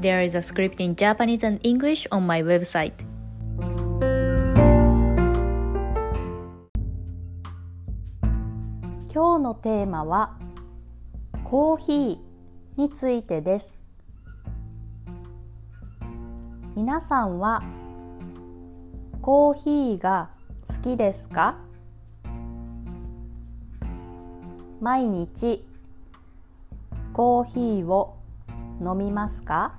There is a script in Japanese and English on my website. 今日のテーマはコーヒーについてです。皆さんはコーヒーが好きですか？毎日コーヒーを飲みますか？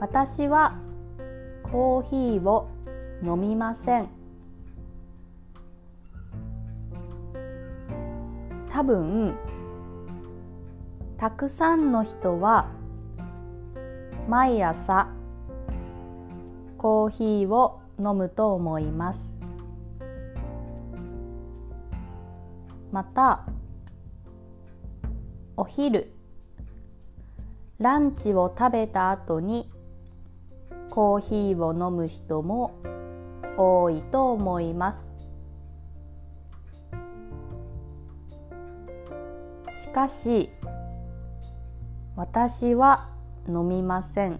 私はコーヒーを飲みません。多分、たくさんの人は毎朝コーヒーを飲むと思います。また、お昼、ランチを食べた後にコーヒーを飲む人も多いと思います。しかし、私は飲みません。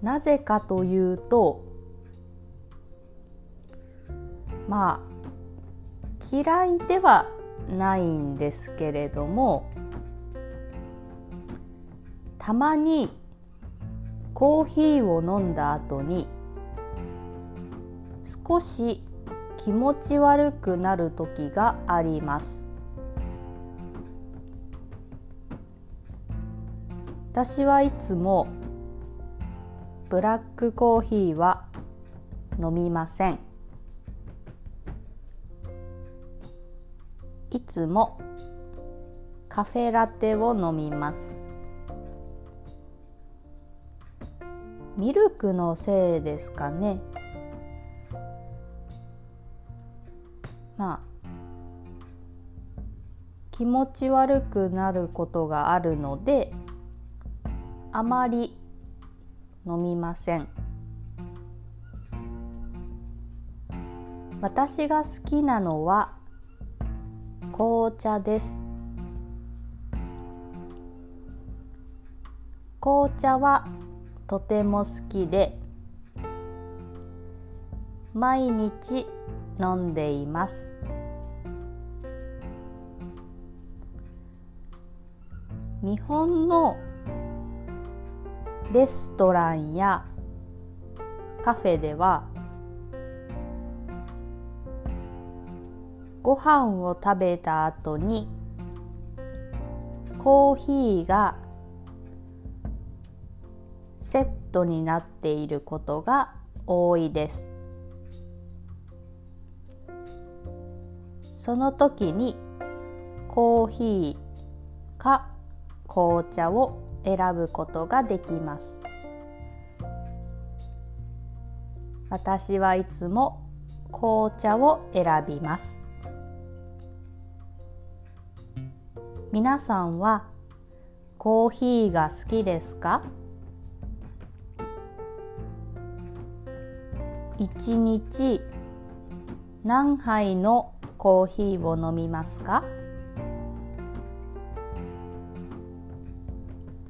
なぜかというと、嫌いではないんですけれども、たまにコーヒーを飲んだ後に少し気持ち悪くなる時があります。私はいつもブラックコーヒーは飲みません。いつもカフェラテを飲みます。ミルクのせいですかね。気持ち悪くなることがあるので、あまり飲みません。私が好きなのは紅茶です。紅茶はとても好きで、毎日飲んでいます。日本のレストランやカフェではご飯を食べた後にコーヒーがセットになっていることが多いです。その時にコーヒーか紅茶を選ぶことができます。私はいつも紅茶を選びます。皆さんはコーヒーが好きですか？一日何杯のコーヒーを飲みますか？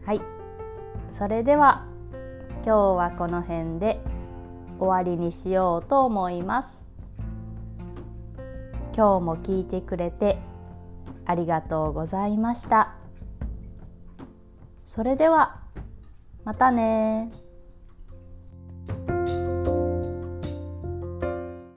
はい、それでは今日はこの辺で終わりにしようと思います。今日も聞いてくれてありがとうございました。それではまたね。